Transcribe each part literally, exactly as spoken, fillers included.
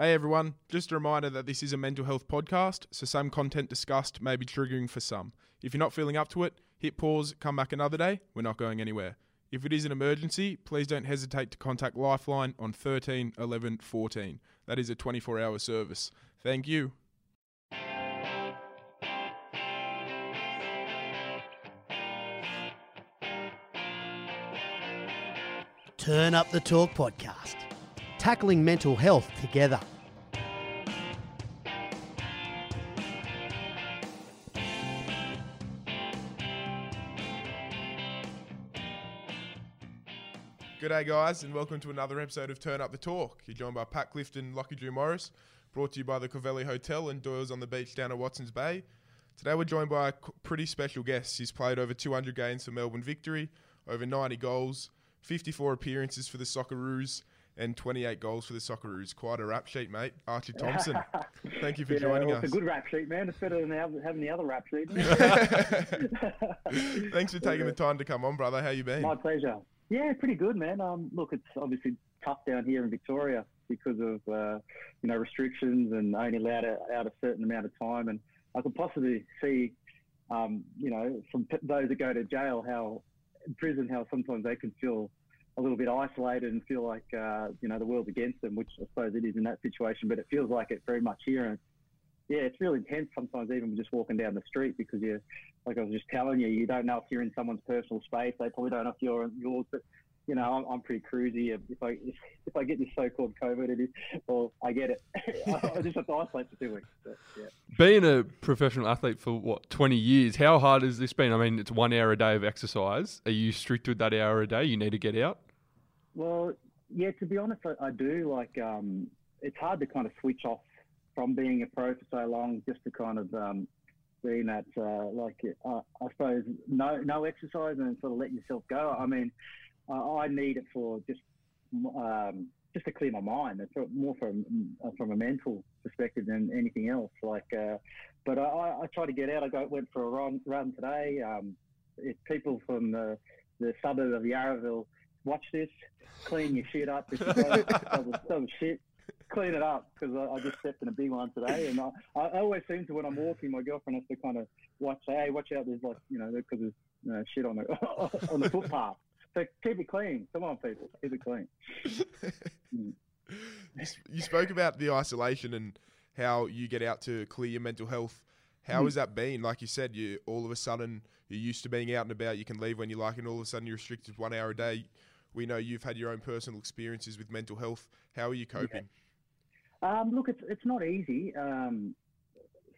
Hey everyone, just a reminder that this is a mental health podcast, so some content discussed may be triggering for some. If you're not feeling up to it, hit pause, come back another day, we're not going anywhere. If it is an emergency, please don't hesitate to contact Lifeline on thirteen eleven fourteen. That is a twenty-four hour service. Thank you. Turn Up the Talk podcast. Tackling mental health together. G'day guys and welcome to another episode of Turn Up the Talk. You're joined by Pat Clifton, Lockie Drew Morris, brought to you by the Covelli Hotel and Doyle's on the Beach down at Watson's Bay. Today we're joined by a pretty special guest. He's played over two hundred games for Melbourne Victory, over ninety goals, fifty-four appearances for the Socceroos, and twenty-eight goals for the Socceroos. Quite a rap sheet, mate. Archie Thompson, thank you for yeah, joining well, it's us. It's a good rap sheet, man. It's better than having the other rap sheet. Thanks for taking yeah. the time to come on, brother. How you been? My pleasure. Yeah, pretty good, man. Um, look, it's obviously tough down here in Victoria because of uh, you know restrictions and only allowed out a certain amount of time. And I could possibly see, um, you know, from p- those that go to jail, how prison, how sometimes they can feel a little bit isolated and feel like, uh, you know, the world's against them, which I suppose it is in that situation, but it feels like it very much here. And yeah, it's really intense sometimes even just walking down the street because you're, like I was just telling you, you don't know if you're in someone's personal space. They probably don't know if you're in yours, but, you know, I'm, I'm pretty cruisy. If I if I get this so-called COVID, it is, well, I get it. I just have to isolate for two weeks. But, yeah. Being a professional athlete for, what, twenty years, how hard has this been? I mean, it's one hour a day of exercise. Are you strict with that hour a day? You need to get out? Well, yeah, to be honest, I, I do. Like, um, it's hard to kind of switch off from being a pro for so long just to kind of um, being that, uh, like, uh, I suppose, no no exercise and sort of let yourself go. I mean, uh, I need it for just um, just to clear my mind. It's more from, from a mental perspective than anything else. Like, uh, but I, I try to get out. I go, went for a run, run today. Um, if people from the, the suburb of Yarraville watch this, clean your shit up. If you got some shit, clean it up because I, I just stepped in a big one today. And I, I always seem to, when I'm walking, my girlfriend has to kind of watch, hey, watch out, there's like, you know, because there's you know, shit on the on the footpath. So keep it clean. Come on, people, keep it clean. Mm. you, you spoke about the isolation and how you get out to clear your mental health. How has that been? Like you said, you all of a sudden you're used to being out and about. You can leave when you like, and all of a sudden you're restricted to one hour a day. We know you've had your own personal experiences with mental health. How are you coping? Yeah. Um, look, it's it's not easy. Um,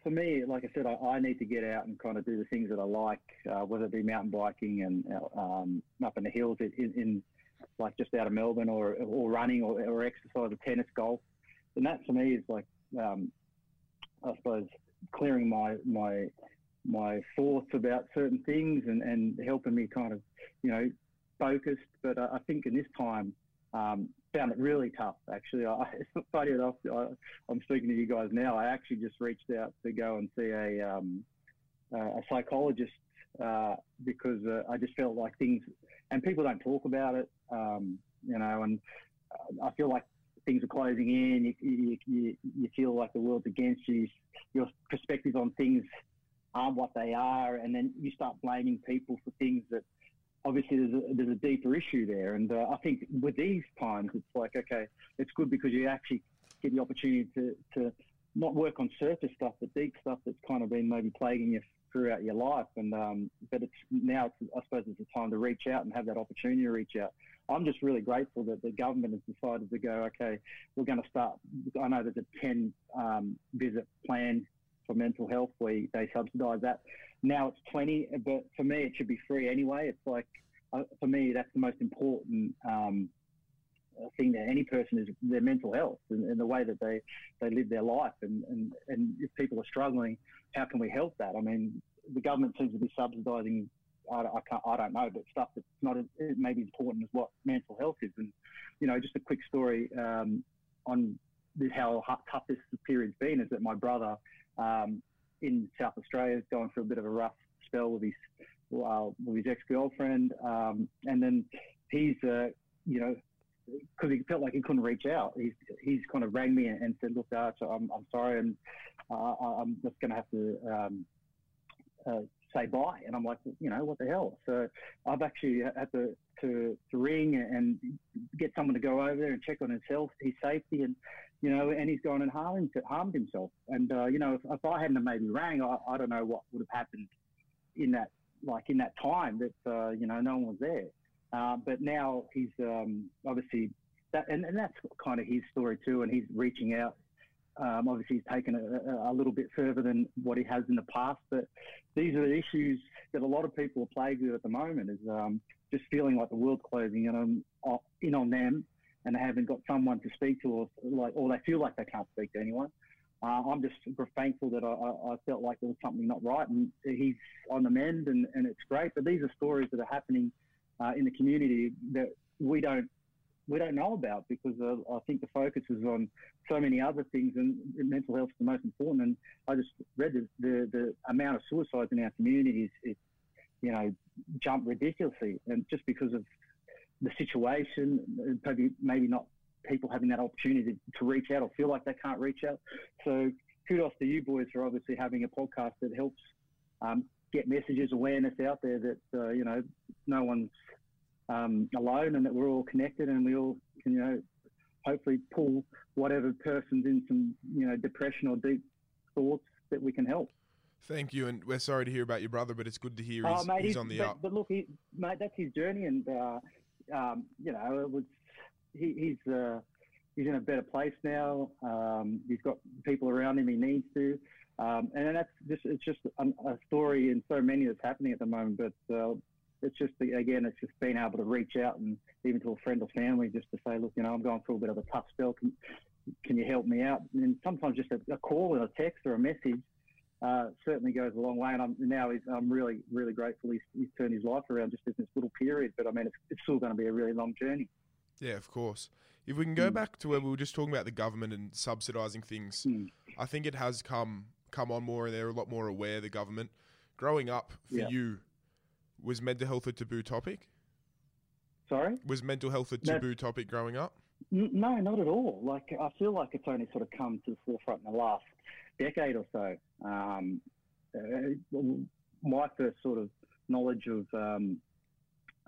for me, like I said, I, I need to get out and kind of do the things that I like, uh, whether it be mountain biking and um, up in the hills, in, in like just out of Melbourne, or or running, or, or exercise, or tennis, golf. And that for me is like, um, I suppose, clearing my my my thoughts about certain things and, and helping me kind of, you know, focused. But I, I think in this time, um, found it really tough, actually. I, funny enough, I, I'm speaking to you guys now. I actually just reached out to go and see a, um, a psychologist uh, because uh, I just felt like things, and people don't talk about it, um, you know, and I feel like things are closing in, you, you, you feel like the world's against you, your perspectives on things aren't what they are, and then you start blaming people for things that obviously there's a, there's a deeper issue there. And uh, I think with these times, it's like, okay, it's good because you actually get the opportunity to, to not work on surface stuff, but deep stuff that's kind of been maybe plaguing you throughout your life. And um, but it's now, it's, I suppose, it's a time to reach out and have that opportunity to reach out. I'm just really grateful that the government has decided to go, okay, we're going to start. I know there's a ten-visit um, plan for mental health where they subsidise that. Now it's twenty, but for me it should be free anyway. It's like, uh, for me, that's the most important um, thing to any person is their mental health and, and the way that they, they live their life. And, and, and if people are struggling, how can we help that? I mean, the government seems to be subsidising I, I, can't, I don't know, but stuff that's not as, maybe important as what mental health is. And, you know, just a quick story um, on this, how tough this period's been, is that my brother um, in South Australia is going through a bit of a rough spell with his uh, with his ex-girlfriend. Um, and then he's, uh, you know, because he felt like he couldn't reach out. He's he's kind of rang me and said, "Look, Arch, I'm I'm sorry, and uh, I'm just going to have to um, uh, say bye." And I'm like, you know, what the hell? So I've actually had to, to to ring and get someone to go over there and check on himself, his safety, and you know, and he's gone and harmed harmed himself. And uh, you know, if, if I hadn't maybe rang, I, I don't know what would have happened in that like in that time that uh, you know no one was there. Uh, but now he's um, obviously, that, and, and that's kind of his story too, and he's reaching out. Um, obviously, he's taken it a, a little bit further than what he has in the past, but these are the issues that a lot of people are plagued with at the moment, is um, just feeling like the world's closing in on, in on them, and they haven't got someone to speak to, or, like, or they feel like they can't speak to anyone. Uh, I'm just thankful that I, I felt like there was something not right, and he's on the mend, and, and it's great, but these are stories that are happening Uh, in the community that we don't we don't know about, because uh, I think the focus is on so many other things, and mental health is the most important. And I just read the the, the amount of suicides in our communities, it you know jumped ridiculously, and just because of the situation, probably maybe not people having that opportunity to, to reach out or feel like they can't reach out. So kudos to you boys for obviously having a podcast that helps um, get messages, awareness out there that uh, you know. no one's um, alone, and that we're all connected, and we all can, you know, hopefully pull whatever person's in some, you know, depression or deep thoughts that we can help. Thank you, and we're sorry to hear about your brother, but it's good to hear he's, oh, mate, he's, he's on the but, up. But look, he, mate, that's his journey, and uh, um, you know, it was, he, he's uh, he's in a better place now. Um, he's got people around him he needs to. Um, and that's just, it's just a, a story in so many that's happening at the moment, but uh, it's just, again, it's just being able to reach out, and even to a friend or family, just to say, look, you know, I'm going through a bit of a tough spell. Can, can you help me out? And sometimes just a, a call or a text or a message uh, certainly goes a long way. And I'm, now he's, I'm really, really grateful he's, he's turned his life around just in this little period. But, I mean, it's, it's still going to be a really long journey. Yeah, of course. If we can go mm. back to where we were just talking about the government and subsidising things, mm. I think it has come, come on more, and they're a lot more aware, the government. Growing up, for yeah. you... was mental health a taboo topic? Sorry? Was mental health a taboo no, topic growing up? N- no, not at all. Like, I feel like it's only sort of come to the forefront in the last decade or so. Um, uh, my first sort of knowledge of um,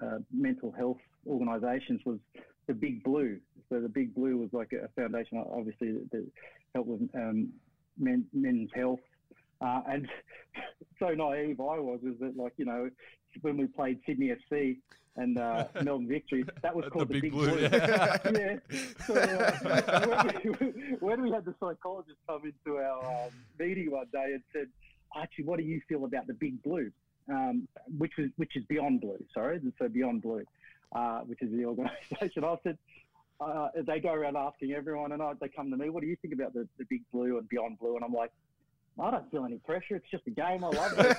uh, mental health organisations was the Big Blue. So the Big Blue was like a foundation, obviously, that helped with um, men, men's health. Uh, and so naive I was, is that, like, you know, when we played Sydney F C and uh, Melbourne Victory, that was called the, the Big, Big Blue. Blue. yeah. So uh, when, we, when we had the psychologist come into our um, meeting one day and said, Archie, what do you feel about the Big Blue? Um, which was which is Beyond Blue, sorry. So Beyond Blue, uh, which is the organisation. I said, uh, they go around asking everyone, and I, they come to me, what do you think about the, the Big Blue and Beyond Blue? And I'm like, I don't feel any pressure. It's just a game. I love it.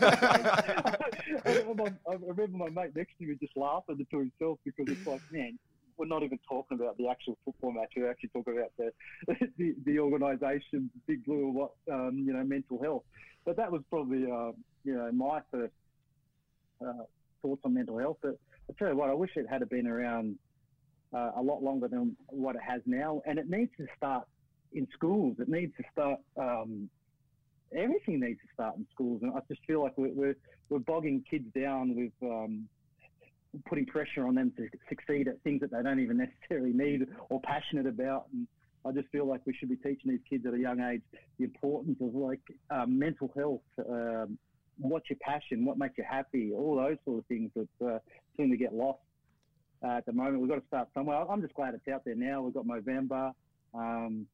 I, remember, I remember my mate next to me just laughing to himself, because it's like, man, we're not even talking about the actual football match. We're actually talking about the the, the organisation, Big Blue, or what, um, you know, mental health. But that was probably, uh, you know, my first uh, thoughts on mental health. But I tell you what, I wish it had been around uh, a lot longer than what it has now. And it needs to start in schools. It needs to start... Um, everything needs to start in schools, and I just feel like we're we're, we're bogging kids down with um, putting pressure on them to succeed at things that they don't even necessarily need or passionate about. And I just feel like we should be teaching these kids at a young age the importance of, like, um, mental health, um, what's your passion, what makes you happy, all those sort of things that uh, seem to get lost uh, at the moment. We've got to start somewhere. I'm just glad it's out there now. We've got Movember. Um,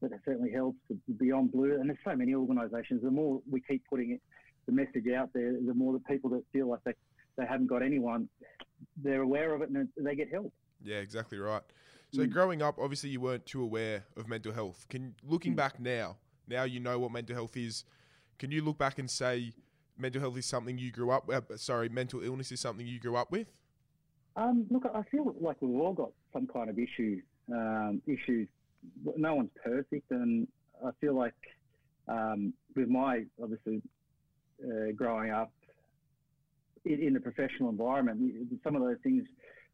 But it certainly helps, Beyond Blue. And there's so many organisations. The more we keep putting it, the message out there, the more the people that feel like they, they haven't got anyone, they're aware of it and they get help. Yeah, exactly right. So mm. growing up, obviously you weren't too aware of mental health. Can Looking mm. back now, now you know what mental health is. Can you look back and say mental health is something you grew up with? Uh, sorry, mental illness is something you grew up with? Um, look, I feel like we've all got some kind of issue, um, issues. No one's perfect, and I feel like um, with my, obviously, uh, growing up in, in the professional environment, some of those things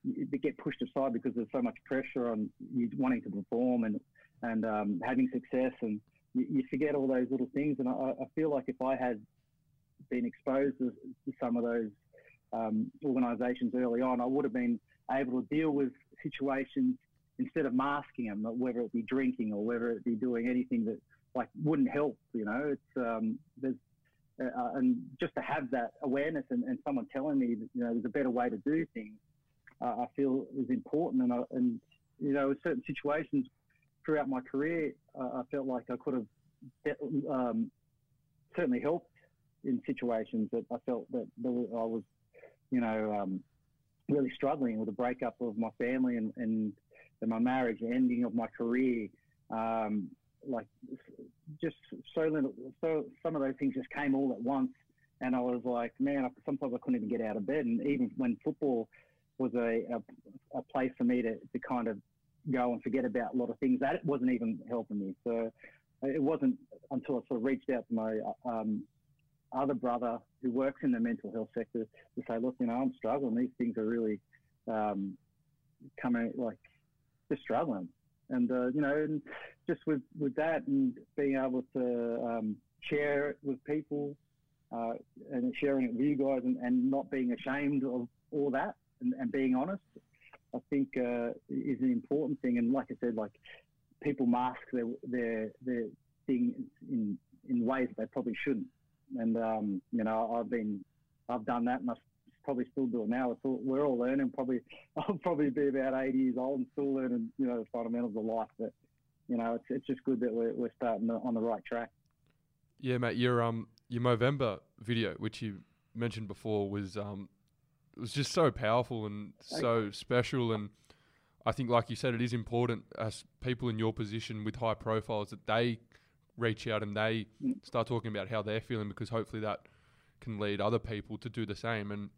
they get pushed aside because there's so much pressure on you wanting to perform and and um, having success, and you, you forget all those little things. And I, I feel like if I had been exposed to, to some of those um, organisations early on, I would have been able to deal with situations instead of masking them, whether it be drinking or whether it be doing anything that like wouldn't help. You know, it's um, there's uh, and just to have that awareness and, and someone telling me that, you know, there's a better way to do things. Uh, I feel is important, and I, and you know, in certain situations throughout my career, uh, I felt like I could have de- um, certainly helped in situations that I felt that there was, I was, you know, um, really struggling with the breakup of my family and and, and my marriage, the ending of my career, um, like just so little, so some of those things just came all at once, and I was like, man, I, sometimes I couldn't even get out of bed, and even when football was a, a, a place for me to, to kind of go and forget about a lot of things. That wasn't even helping me. So it wasn't until I sort of reached out to my um, other brother who works in the mental health sector to say, look, you know, I'm struggling. These things are really um, coming, like, just struggling. And, uh, you know, and just with, with that and being able to um, share it with people uh, and sharing it with you guys and, and not being ashamed of all that, And, and being honest, I think uh, is an important thing. And like I said, like people mask their their their thing in in ways that they probably shouldn't. And um, you know, I've been I've done that, and I probably still do it now. It's all, we're all learning. Probably I'll probably be about eighty years old and still learning, you know, the fundamentals of life. But you know, it's it's just good that we're we're starting on the right track. Yeah, mate. Your um your Movember video, which you mentioned before, was um. It was just so powerful and so special, and I think, like you said, it is important as people in your position with high profiles that they reach out and they start talking about how they're feeling, because hopefully that can lead other people to do the same. And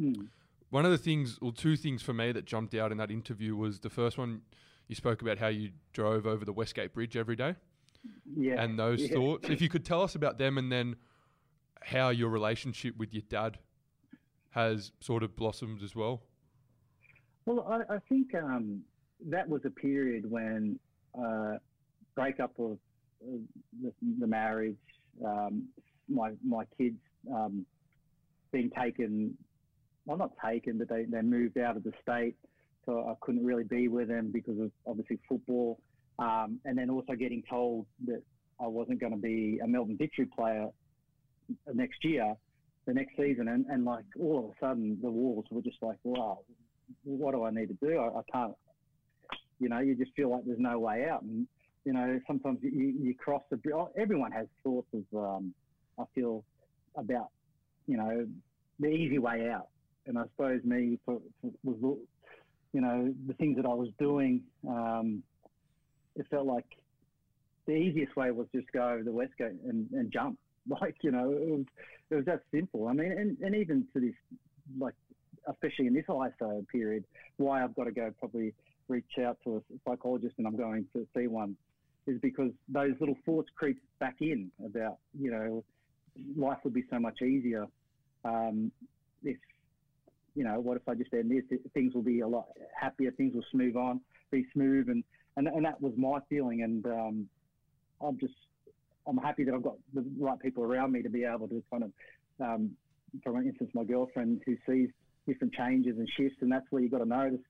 mm. one of the things, or two things for me that jumped out in that interview was the first one, you spoke about how you drove over the Westgate Bridge every day, yeah, and those yeah. thoughts. If you could tell us about them, and then how your relationship with your dad has sort of blossomed as well? Well, I, I think um, that was a period when uh, breakup of uh, the, the marriage, um, my my kids um, being taken, well, not taken, but they, they moved out of the state, so I couldn't really be with them because of obviously football, um, and then also getting told that I wasn't going to be a Melbourne Victory player next year, the next season, and, and like all of a sudden the walls were just like, wow, what do I need to do? I, I can't, you know, you just feel like there's no way out. And, you know, sometimes you, you cross the bridge. Everyone has thoughts of, um, I feel, about, you know, the easy way out. And I suppose me, for, for, was, you know, the things that I was doing, um, it felt like the easiest way was just go over the Westgate and, and jump. Like, you know, it was, it was that simple. I mean, and, and even to this, like, especially in this I S O period, why I've got to go probably reach out to a psychologist, and I'm going to see one, is because those little thoughts creep back in about, you know, life would be so much easier um, if, you know, what if I just end this? Things will be a lot happier. Things will smooth on, be smooth. And, and, and that was my feeling. And um, I'm just... I'm happy that I've got the right people around me to be able to kind of, um, for instance, my girlfriend who sees different changes and shifts, and that's where you've got to notice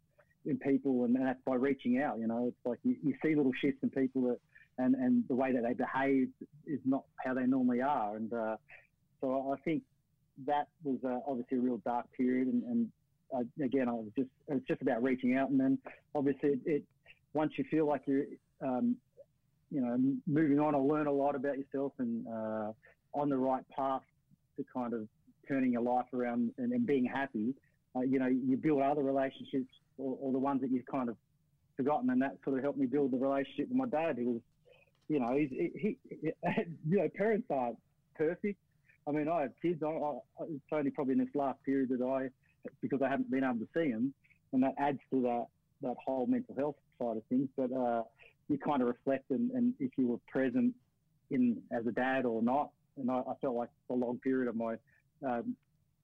in people, and that's by reaching out. You know, it's like you, you see little shifts in people that, and, and the way that they behave is not how they normally are. And uh, so I think that was uh, obviously a real dark period. And, and uh, again, I was just it's just about reaching out. And then obviously it, it once you feel like you're um, you know, moving on, I learn a lot about yourself and uh, on the right path to kind of turning your life around and, and being happy. Uh, you know, you build other relationships or, or the ones that you've kind of forgotten, and that sort of helped me build the relationship with my dad, who was, you know, he's, he, he, he, you know, parents aren't perfect. I mean, I have kids. I, I, it's only probably in this last period that I, because I haven't been able to see them, and that adds to that, that whole mental health side of things. But, uh, you kind of reflect and, and if you were present in as a dad or not. And I, I felt like for a long period of my um,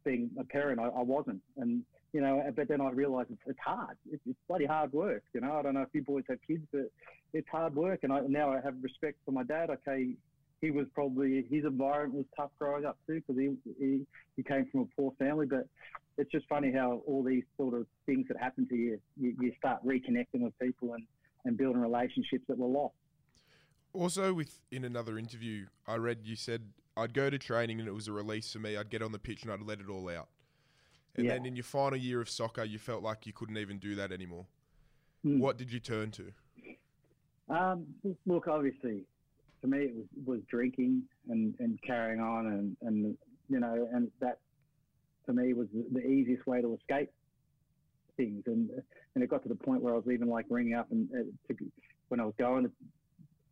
being a parent, I, I wasn't. And you know, but then I realised it's, it's hard. It's, it's bloody hard work, you know. I don't know if you boys have kids, but it's hard work. And I, now I have respect for my dad. Okay, he was probably, his environment was tough growing up too, because he, he, he came from a poor family. But it's just funny how all these sort of things that happen to you, you, you start reconnecting with people and, and building relationships that were lost. Also, with in another interview, I read you said, I'd go to training and it was a release for me. I'd get on the pitch and I'd let it all out. And yeah. then in your final year of soccer, you felt like you couldn't even do that anymore. Mm. What did you turn to? Um, look, obviously, for me, it was, was drinking and, and carrying on. And, and, you know, and that, for me, was the easiest way to escape things. And and it got to the point where I was even, like, ringing up and uh, to, when I was going to,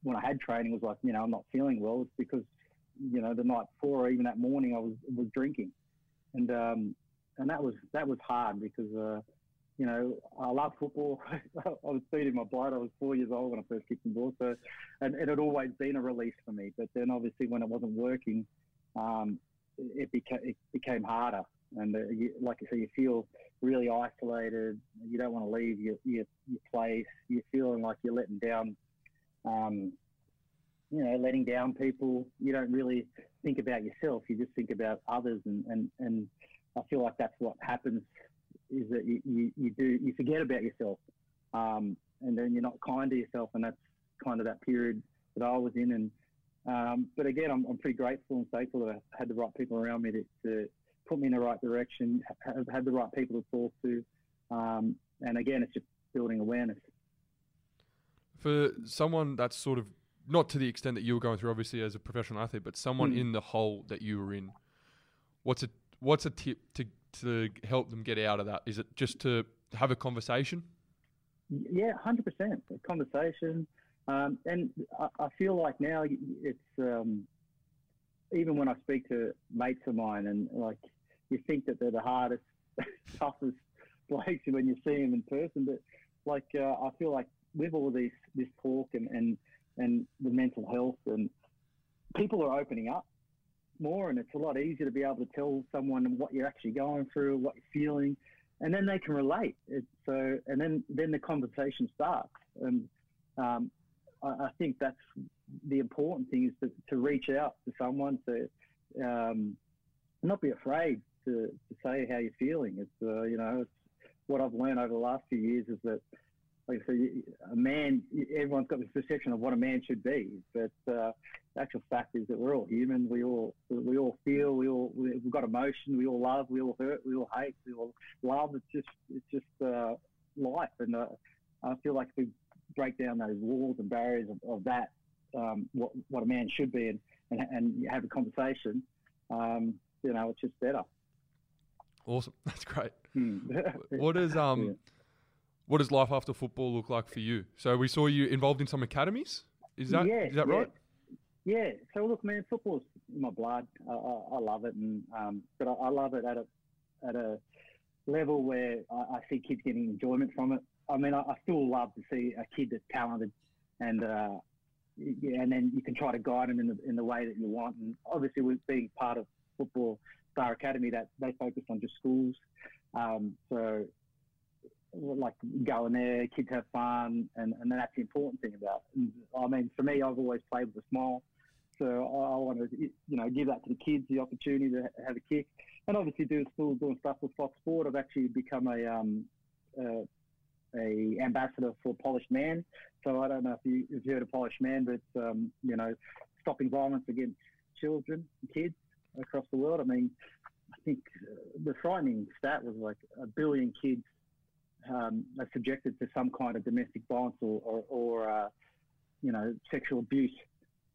when I had training, it was like, you know, I'm not feeling well. It's because, you know, the night before or even that morning I was was drinking. And um, and that was that was hard because, uh, you know, I love football. I was feet in my blood. I was four years old when I first kicked the ball. So, and it had always been a release for me. But then obviously when it wasn't working, um, it, beca- it became harder. And uh, you, like I say, you feel really isolated. You don't want to leave your, your, your place. You're feeling like you're letting down Um, you know, letting down people. You don't really think about yourself. You just think about others, and, and, and I feel like that's what happens, is that you, you, you do you forget about yourself, um, and then you're not kind to yourself, and that's kind of that period that I was in. And um, but again, I'm, I'm pretty grateful and thankful that I had the right people around me to, to put me in the right direction, have had the right people to talk to, um, and again, it's just building awareness. For someone that's sort of, not to the extent that you were going through, obviously, as a professional athlete, but someone mm. in the hole that you were in, what's a what's a tip to to help them get out of that? Is it just to have a conversation? Yeah, one hundred percent. A conversation. Um, and I, I feel like now it's, um, even when I speak to mates of mine, and like you think that they're the hardest, toughest blokes when you see them in person, but like uh, I feel like, with all this this talk and, and and the mental health, and people are opening up more, and it's a lot easier to be able to tell someone what you're actually going through, what you're feeling, and then they can relate. It's so, and then then the conversation starts. And um, I, I think that's the important thing, is to, to reach out to someone, to um, not be afraid to, to say how you're feeling. It's uh, you know, it's what I've learned over the last few years is that, like I say, a man, everyone's got this perception of what a man should be, but uh, the actual fact is that we're all human. We all we all feel. We all we've got emotion. We all love. We all hurt. We all hate. We all love. It's just it's just uh, life. And uh, I feel like if we break down those walls and barriers of, of that, um, what what a man should be, and and, and have a conversation, um, you know, it's just better. Awesome. That's great. Hmm. What is um. Yeah. What does life after football look like for you? So we saw you involved in some academies. Is that yeah, is that yeah. right? Yeah. So look, man, football's in my blood. I, I, I love it, and um, but I, I love it at a at a level where I, I see kids getting enjoyment from it. I mean, I, I still love to see a kid that's talented, and uh, yeah, and then you can try to guide them in the in the way that you want. And obviously, with being part of Football Star Academy, that they focus on just schools, um, so. Like going there, kids have fun, and, and that's the important thing about it. I mean, for me, I've always played with a smile, so I, I want to, you know, give that to the kids, the opportunity to have a kick, and obviously doing school, doing stuff with Fox Sport. I've actually become a um uh, a ambassador for Polished Man. So I don't know if you if you heard of Polished Man, but um you know, stopping violence against children, kids across the world. I mean, I think the frightening stat was like a billion kids. Um, are subjected to some kind of domestic violence or, or, or uh, you know, sexual abuse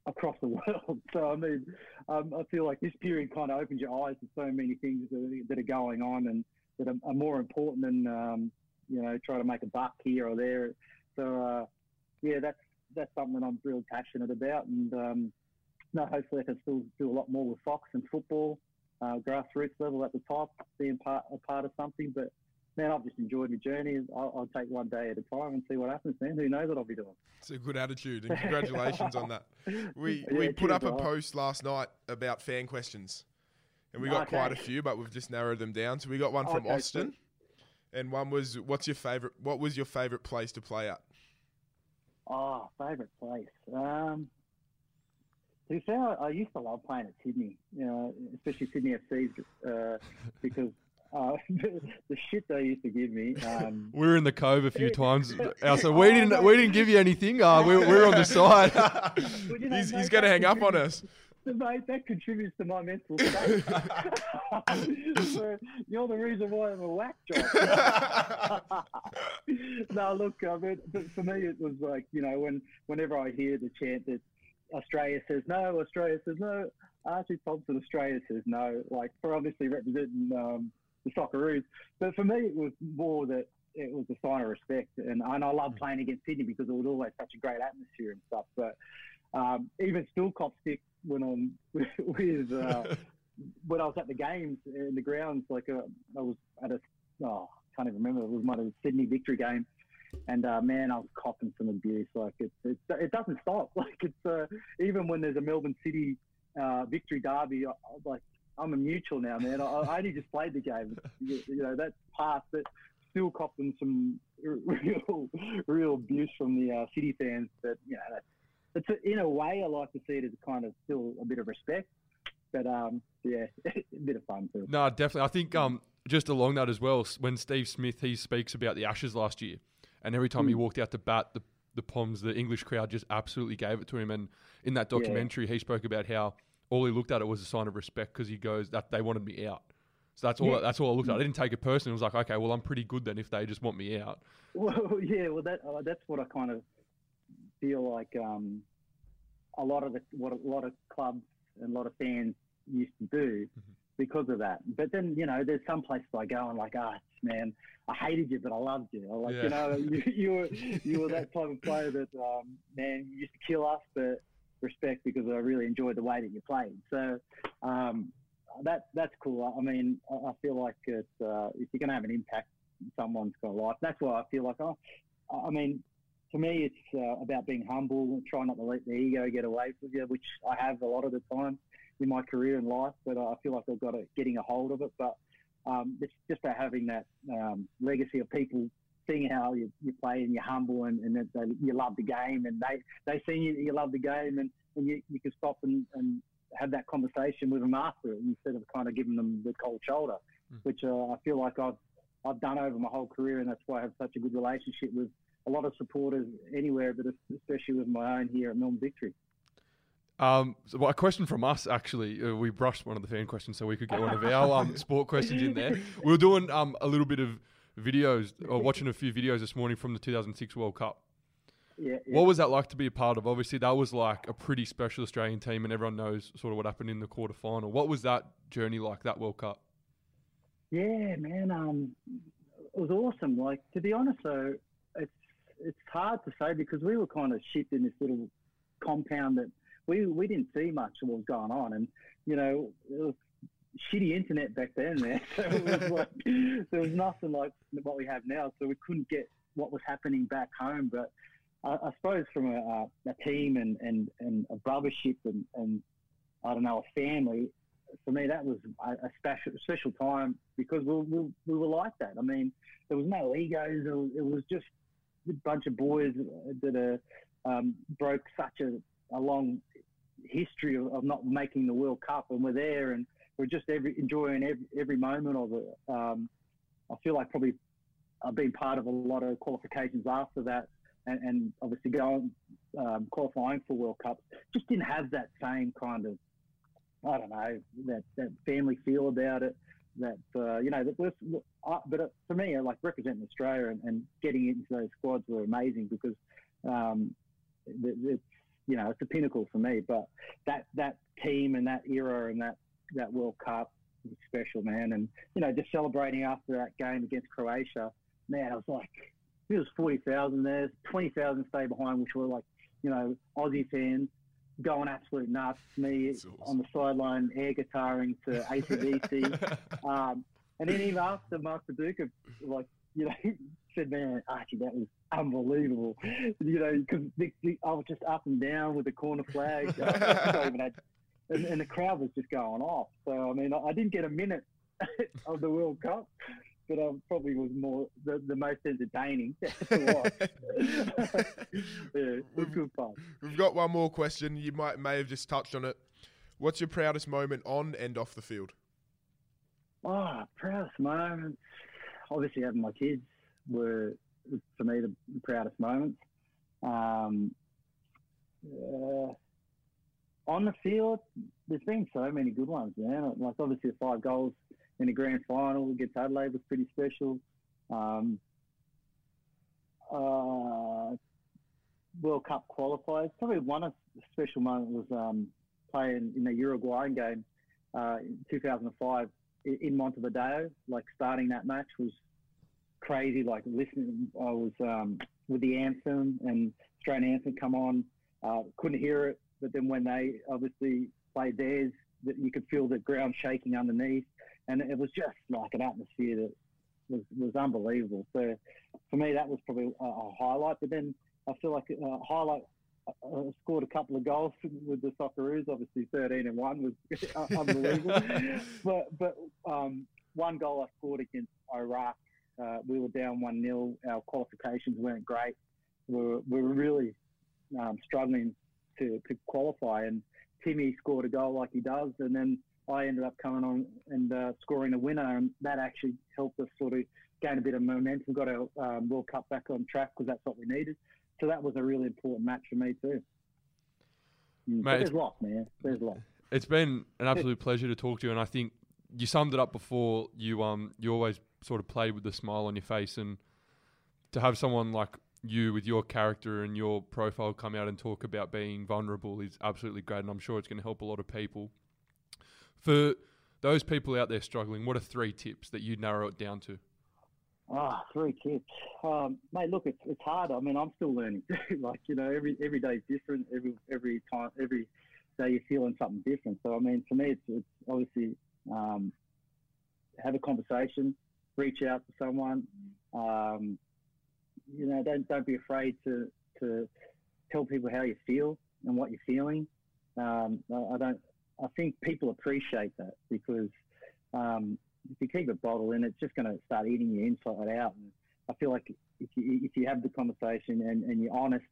across the world. So, I mean, um, I feel like this period kind of opens your eyes to so many things that, that are going on, and that are, are more important than, um, you know, try to make a buck here or there. So, uh, yeah, that's that's something that I'm real passionate about. And, um, no, hopefully I can still do a lot more with Fox and football, uh, grassroots level at the top, being part, a part of something, but man, I've just enjoyed my journey. I'll, I'll take one day at a time and see what happens, man. Who knows what I'll be doing. It's a good attitude, and congratulations on that. We yeah, we put up a post last night about fan questions, and we got okay. quite a few, but we've just narrowed them down. So we got one from okay, Austin. So, and one was what's your favorite? What was your favorite place to play at? Oh, favorite place. Um, to be fair, I used to love playing at Sydney, you know, especially Sydney F C, uh, because. Uh, the shit they used to give me. Um, we were in the cove a few times. So we didn't we didn't give you anything. Uh, we, we were on the side. Well, you know, he's he's going to hang up on us. Mate, that contributes to my mental state. So you're the reason why I'm a whack job. No, look, I mean, but for me it was like, you know, when whenever I hear the chant that Australia says no, Australia says no, Archie Thompson, Australia says no, like for obviously representing um, the Socceroos. But for me, it was more that it was a sign of respect. And, and I loved playing against Sydney because it was always such a great atmosphere and stuff. But um, even still cop stick when I'm with, uh, when I was at the games in the grounds, like uh, I was at a, oh, I can't even remember, it was my Sydney Victory game. And uh, man, I was copping some abuse. Like it, it, it doesn't stop. Like it's, uh, even when there's a Melbourne City uh, Victory derby, I, I, like, I'm a mutual now, man. I, I only just played the game. You, you know, that's past, but still copped them some real, real abuse from the uh, City fans. But, you know, that's, it's a, in a way, I like to see it as kind of still a bit of respect. But, um, yeah, a bit of fun too. No, definitely. I think um, just along that as well, when Steve Smith, he speaks about the Ashes last year, and every time mm. he walked out to bat, the, the Poms, the English crowd just absolutely gave it to him. And in that documentary, yeah. he spoke about how all he looked at it was a sign of respect because he goes that they wanted me out, so that's all. Yeah. That's all I looked at. I didn't take it personally. I was like, okay, well, I'm pretty good then if they just want me out. Well, yeah, well, that uh, that's what I kind of feel like. Um, a lot of the, what a lot of clubs and a lot of fans used to do mm-hmm. because of that. But then you know, there's some places I go and like, ah, oh, man, I hated you, but I loved you. Or like yeah. you know, you, you were you were that type of player that um, man you used to kill us, but. Respect because I really enjoyed the way that you played. So um, that that's cool. I mean, I feel like it's, uh, if you're going to have an impact in someone's life, that's why I feel like, oh, I mean, to me, it's uh, about being humble, try not to let the ego get away from you, which I have a lot of the time in my career and life, but I feel like I've got a, getting a hold of it. But um, it's just about having that um, legacy of people seeing how you, you play and you're humble and, and they, you love the game and they, they see you, you love the game and, and you, you can stop and, and have that conversation with them after it instead of kind of giving them the cold shoulder, mm. which uh, I feel like I've I've done over my whole career, and that's why I have such a good relationship with a lot of supporters anywhere, but especially with my own here at Melbourne Victory. Um, so well, a question from us, actually. Uh, we brushed one of the fan questions so we could get one of our um, sport questions in there. We were doing um, a little bit of videos or watching a few videos this morning from the two thousand six World Cup. Yeah, yeah. What was that like to be a part of? Obviously, that was like a pretty special Australian team, and everyone knows sort of what happened in the quarterfinal. What was that journey like, that World Cup? Yeah, man, um, it was awesome. Like, to be honest, though, it's it's hard to say because we were kind of shipped in this little compound that we we didn't see much of what was going on, and you know. It was, shitty internet back then, man. So it was like, there was nothing like what we have now. So we couldn't get what was happening back home. But I, I suppose from a, a team and, and, and a brothership and, and, I don't know, a family, for me that was a, a special special time because we, we, we were like that. I mean, there was no egos. It was, it was just a bunch of boys that uh, um, broke such a, a long history of, of not making the World Cup, and were there and we're just every, enjoying every, every moment of it. Um, I feel like probably I've been part of a lot of qualifications after that, and, and obviously going um, qualifying for World Cups just didn't have that same kind of, I don't know, that, that family feel about it. That uh, you know, that was, I, but for me, I like representing Australia and, and getting into those squads were amazing because um, it, it's you know it's the pinnacle for me. But that that team and that era and that. That World Cup was special, man. And, you know, just celebrating after that game against Croatia, man, I was like, it was forty thousand there, twenty thousand stay behind, which were like, you know, Aussie fans going absolute nuts. Me awesome. On the sideline, air guitaring to A C D C. um, and then even after, Mark Viduka, like, you know, said, man, Archie, that was unbelievable. You know, because I was just up and down with the corner flag. I don't even had, And, and the crowd was just going off. So, I mean, I, I didn't get a minute of the World Cup, but I probably was more the, the most entertaining to watch. Yeah, we've, good fun. We've got one more question. You might may have just touched on it. What's your proudest moment on and off the field? Oh, proudest moment. Obviously, having my kids were, for me, the proudest moments. Um, uh, on the field, there's been so many good ones, man. Like, obviously, the five goals in the grand final against Adelaide was pretty special. Um, uh, World Cup qualifiers. Probably one of the special moments was um, playing in the Uruguayan game uh, in two thousand five in Montevideo. Like, starting that match was crazy. Like, listening, I was um, with the anthem and Australian anthem come on. Uh, couldn't hear it, but then when they obviously played theirs, that you could feel the ground shaking underneath. And it was just like an atmosphere that was, was unbelievable. So for me, that was probably a, a highlight. But then I feel like a highlight, I scored a couple of goals with the Socceroos. Obviously, thirteen and one was unbelievable. but but um, one goal I scored against Iraq. Uh, we were down one nil. Our qualifications weren't great. We were, we were really um, struggling to, to qualify. And Timmy scored a goal like he does. And then I ended up coming on and uh, scoring a winner, and that actually helped us sort of gain a bit of momentum, got our um, World Cup back on track because that's what we needed. So that was a really important match for me too. Mm, Mate, there's lots, man. There's lots. It's been an absolute pleasure to talk to you, and I think you summed it up before. You um, you always sort of played with a smile on your face, and to have someone like you with your character and your profile come out and talk about being vulnerable is absolutely great, and I'm sure it's going to help a lot of people. For those people out there struggling, what are three tips that you'd narrow it down to? Ah, oh, three tips. Um, mate, look, it's, it's hard. I mean, I'm still learning. Like, you know, every every day is different. Every every time, every day you're feeling something different. So, I mean, for me, it's, it's obviously um, have a conversation, reach out to someone. Um, you know, don't don't be afraid to to tell people how you feel and what you're feeling. Um, I, I don't. I think people appreciate that because um, if you keep a bottle in, it's just going to start eating you inside out. And I feel like if you if you have the conversation and, and you're honest,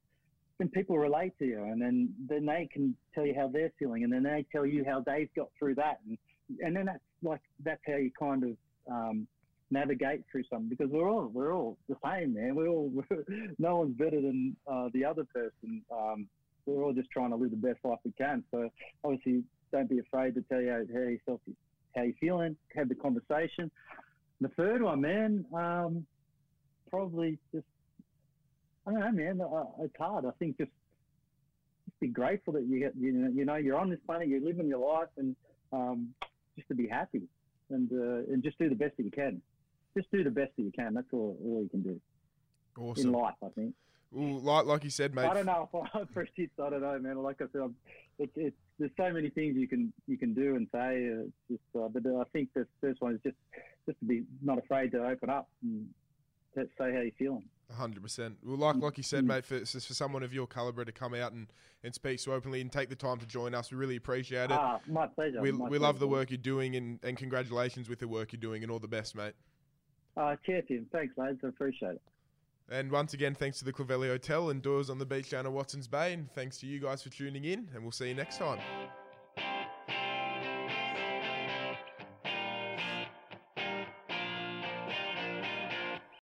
then people relate to you, and then, then they can tell you how they're feeling, and then they tell you how they've got through that, and and then that's like that's how you kind of um, navigate through something, because we're all we're all the same, man. We're all we're, no one's better than uh, the other person. Um, we're all just trying to live the best life we can. So obviously, don't be afraid to tell you how, how yourself how you're feeling. Have the conversation. The third one, man, um, probably just I don't know, man. Uh, it's hard. I think just, just be grateful that you get, you know you know you're on this planet. You're living your life, and um, just to be happy and uh, and just do the best that you can. Just do the best that you can. That's all all you can do. Awesome. In life, I think. Ooh, like, like you said, mate. I don't know if I, for tips, I don't know, man. Like I said, I'm, it, it, there's so many things you can you can do and say. Uh, just, uh, but I think the first one is just just to be not afraid to open up and to say how you're feeling. one hundred percent. Well, like like you said, mm-hmm. mate, for for someone of your calibre to come out and, and speak so openly and take the time to join us, we really appreciate it. Ah, my pleasure. We, my we pleasure. Love the work you're doing, and, and congratulations with the work you're doing, and all the best, mate. Uh, cheers, Tim. Thanks, lads. I appreciate it. And once again, thanks to the Covelli Hotel and Doyle's on the Beach down at Watson's Bay. And thanks to you guys for tuning in. And we'll see you next time.